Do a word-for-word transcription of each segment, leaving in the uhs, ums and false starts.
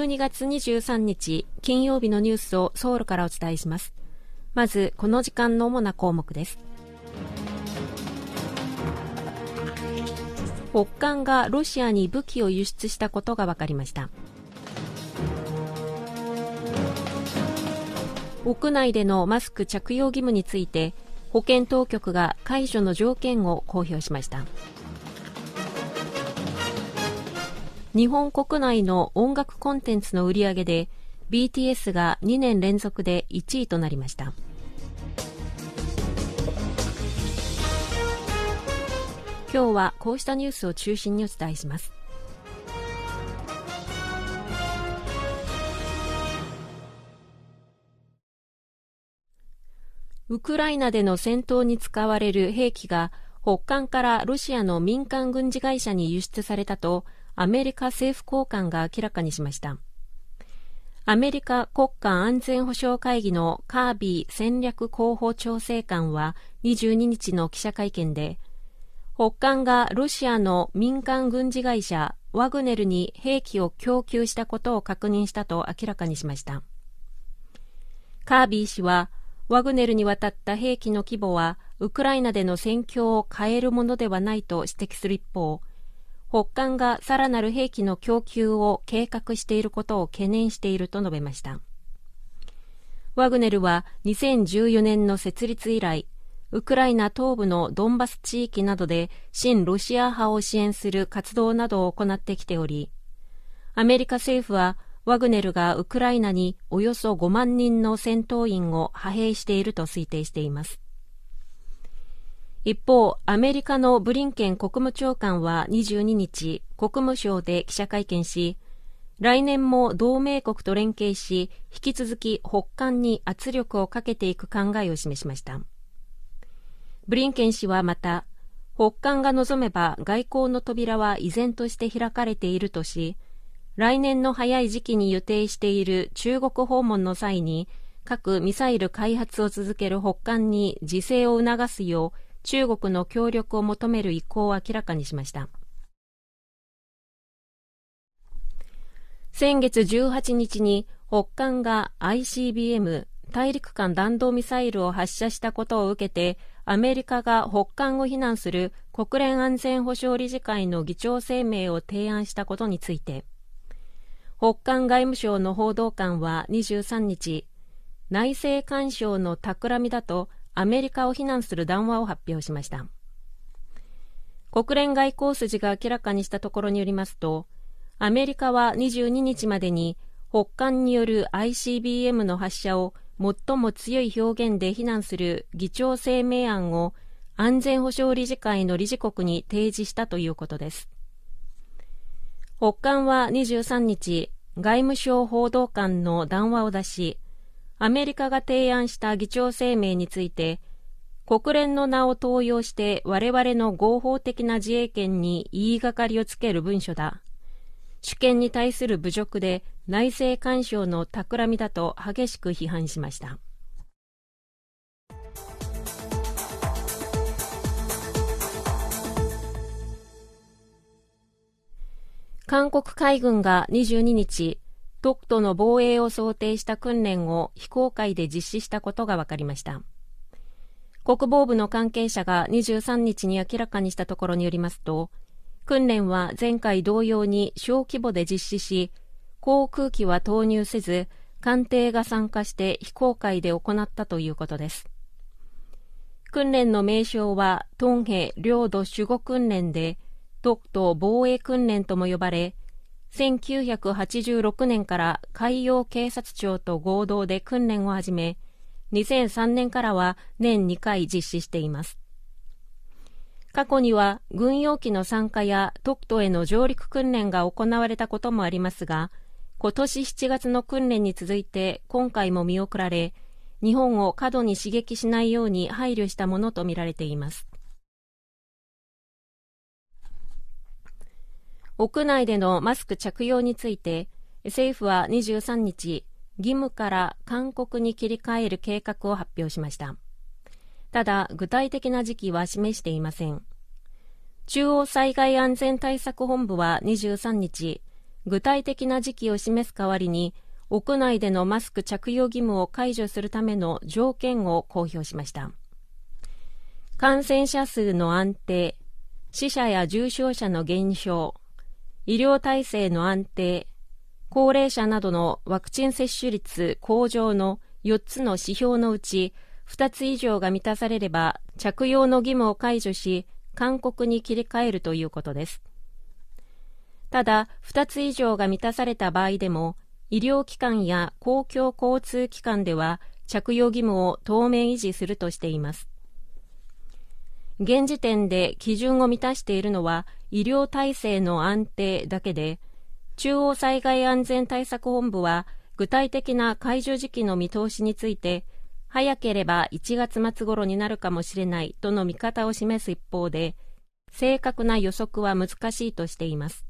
じゅうにがつにじゅうさんにち金曜日のニュースをソウルからお伝えします。まずこの時間の主な項目です。北韓がロシアに武器を輸出したことが分かりました。屋内でのマスク着用義務について保健当局が解除の条件を公表しました。日本国内の音楽コンテンツの売り上げで ビーティーエス がにねん連続でいちいとなりました。今日はこうしたニュースを中心にお伝えします。ウクライナでの戦闘に使われる兵器が北韓からロシアの民間軍事会社に輸出されたとアメリカ政府高官が明らかにしました。アメリカ国家安全保障会議のカービー戦略広報調整官はにじゅうににちの記者会見で、北韓がロシアの民間軍事会社ワグネルに兵器を供給したことを確認したと明らかにしました。カービー氏は、ワグネルに渡った兵器の規模はウクライナでの戦況を変えるものではないと指摘する一方、北韓がさらなる兵器の供給を計画していることを懸念していると述べました。ワグネルはにせんじゅうよねんの設立以来、ウクライナ東部のドンバス地域などで親ロシア派を支援する活動などを行ってきており、アメリカ政府はワグネルがウクライナにおよそごまんにんの戦闘員を派兵していると推定しています。一方、アメリカのブリンケン国務長官はにじゅうににち国務省で記者会見し、来年も同盟国と連携し、引き続き北韓に圧力をかけていく考えを示しました。ブリンケン氏はまた、北韓が望めば外交の扉は依然として開かれているとし、来年の早い時期に予定している中国訪問の際に核・ミサイル開発を続ける北韓に自制を促すよう中国の協力を求める意向を明らかにしました。先月じゅうはちにちに北韓が アイシービーエム 大陸間弾道ミサイルを発射したことを受けて、アメリカが北韓を非難する国連安全保障理事会の議長声明を提案したことについて、北韓外務省の報道官はにじゅうさんにち、内政干渉の企みだとアメリカを非難する談話を発表しました。国連外交筋が明らかにしたところによりますと、アメリカはにじゅうににちまでに北韓による アイシービーエム の発射を最も強い表現で非難する議長声明案を安全保障理事会の理事国に提示したということです。北韓はにじゅうさんにち、外務省報道官の談話を出し、アメリカが提案した議長声明について、国連の名を盗用して我々の合法的な自衛権に言いがかりをつける文書だ。主権に対する侮辱で内政干渉の企みだと激しく批判しました。韓国海軍がにじゅうににち、독土の防衛を想定した訓練を非公開で実施したことが分かりました。国防部の関係者がにじゅうさんにちに明らかにしたところによりますと、訓練は前回同様に小規模で実施し、航空機は投入せず、艦艇が参加して非公開で行ったということです。訓練の名称はトンヘ領土守護訓練で、독도防衛訓練とも呼ばれ、せんきゅうひゃくはちじゅうろくねんから海洋警察庁と合同で訓練を始め、にせんさんねんからは年にかい実施しています。過去には軍用機の参加や독都への上陸訓練が行われたこともありますが、今年しちがつの訓練に続いて今回も見送られ、日本を過度に刺激しないように配慮したものとみられています。屋内でのマスク着用について、政府はにじゅうさんにち、義務から勧告に切り替える計画を発表しました。ただ、具体的な時期は示していません。中央災害安全対策本部はにじゅうさんにち、具体的な時期を示す代わりに、屋内でのマスク着用義務を解除するための条件を公表しました。感染者数の安定、死者や重症者の減少、医療体制の安定、高齢者などのワクチン接種率向上のよっつの指標のうちふたつ以上が満たされれば着用の義務を解除し、勧告に切り替えるということです。ただ、ふたつ以上が満たされた場合でも、医療機関や公共交通機関では着用義務を当面維持するとしています。現時点で基準を満たしているのは医療体制の安定だけで、中央災害安全対策本部は具体的な解除時期の見通しについて、早ければいちがつ末頃になるかもしれないとの見方を示す一方で、正確な予測は難しいとしています。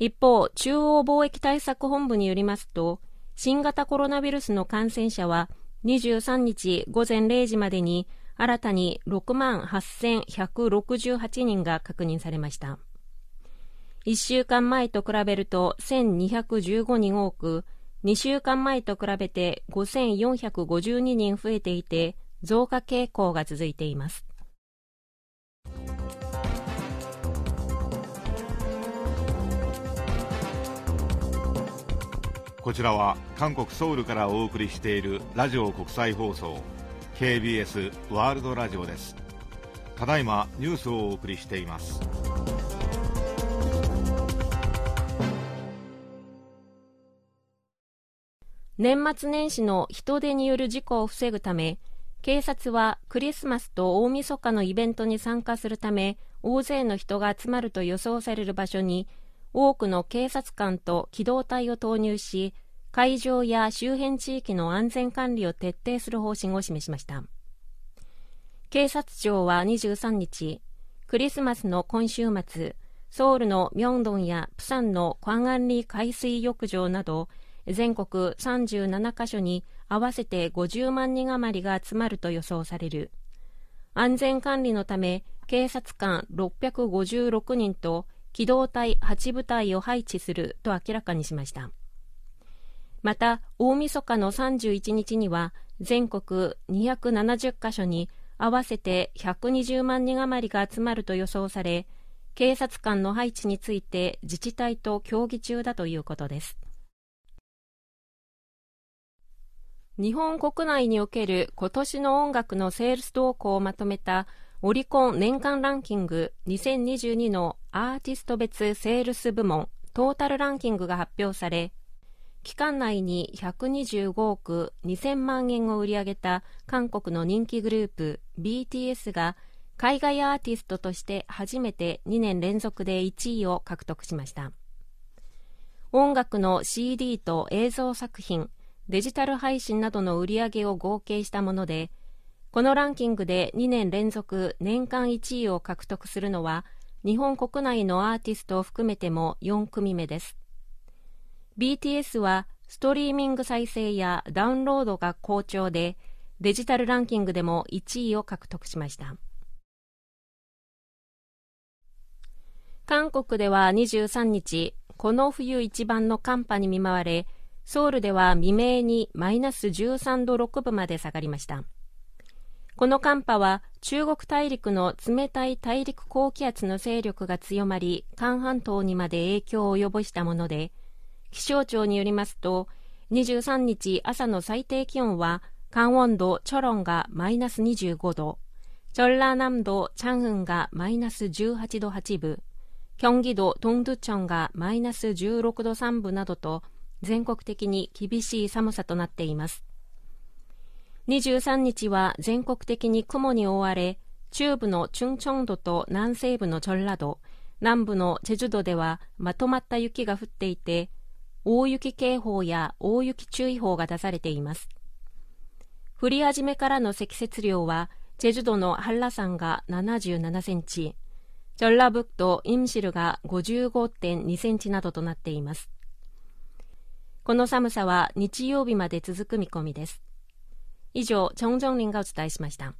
一方、中央防疫対策本部によりますと、新型コロナウイルスの感染者はにじゅうさんにち午前れいじまでに新たにろくまんはっせんひゃくろくじゅうはちにんが確認されました。いっしゅうかんまえと比べるとせんにひゃくじゅうごにん多く、にしゅうかんまえと比べてごせんよんひゃくごじゅうににん増えていて、増加傾向が続いています。こちらは韓国ソウルからお送りしているラジオ国際放送 ケービーエス ワールドラジオです。ただいまニュースをお送りしています。年末年始の人出による事故を防ぐため、警察はクリスマスと大晦日のイベントに参加するため、大勢の人が集まると予想される場所に多くの警察官と機動隊を投入し、会場や周辺地域の安全管理を徹底する方針を示しました。警察庁はにじゅうさんにち、クリスマスの今週末、ソウルのミョンドンやプサンのクァンアンリ海水浴場など、全国さんじゅうななかしょに合わせてごじゅうまんにん余りが集まると予想される。安全管理のため、警察官ろっぴゃくごじゅうろくにんと、機動隊はちぶたいを配置すると明らかにしました。また、大晦日のさんじゅういちにちには、全国にひゃくななじゅっかしょに合わせてひゃくにじゅうまんにん余りが集まると予想され、警察官の配置について自治体と協議中だということです。日本国内における今年の音楽のセールス動向をまとめたオリコン年間ランキングにせんにじゅうにのアーティスト別セールス部門トータルランキングが発表され、期間内にひゃくにじゅうごおくにせんまんえんを売り上げた韓国の人気グループ ビーティーエス が海外アーティストとして初めてにねんれんぞくでいちいを獲得しました。音楽の シーディー と映像作品、デジタル配信などの売り上げを合計したもので、このランキングでにねんれんぞく年間いちいを獲得するのは、日本国内のアーティストを含めてもよんくみめです。ビーティーエス はストリーミング再生やダウンロードが好調で、デジタルランキングでもいちいを獲得しました。韓国ではにじゅうさんにち、この冬一番の寒波に見舞われ、ソウルでは未明にマイナスじゅうさんどろくぶまで下がりました。この寒波は中国大陸の冷たい大陸高気圧の勢力が強まり、韓半島にまで影響を及ぼしたもので、気象庁によりますと、にじゅうさんにち朝の最低気温は、関温道チョロンがマイナスにじゅうごど、チョンラ南道チャンフンがマイナスじゅうはちどはちぶ、キョンギ道トンドゥチョンがマイナスじゅうろくどさんぶなどと、全国的に厳しい寒さとなっています。にじゅうさんにちは全国的に雲に覆われ、中部のチュンチョンドと南西部のチョンラド、南部のチェジュドではまとまった雪が降っていて、大雪警報や大雪注意報が出されています。降り始めからの積雪量は、チェジュドの한라山がななじゅうななセンチ、チョンラブとイムシルが ごじゅうごてんにセンチなどとなっています。この寒さは日曜日まで続く見込みです。以上、チョン・ジョンリンがお伝えしました。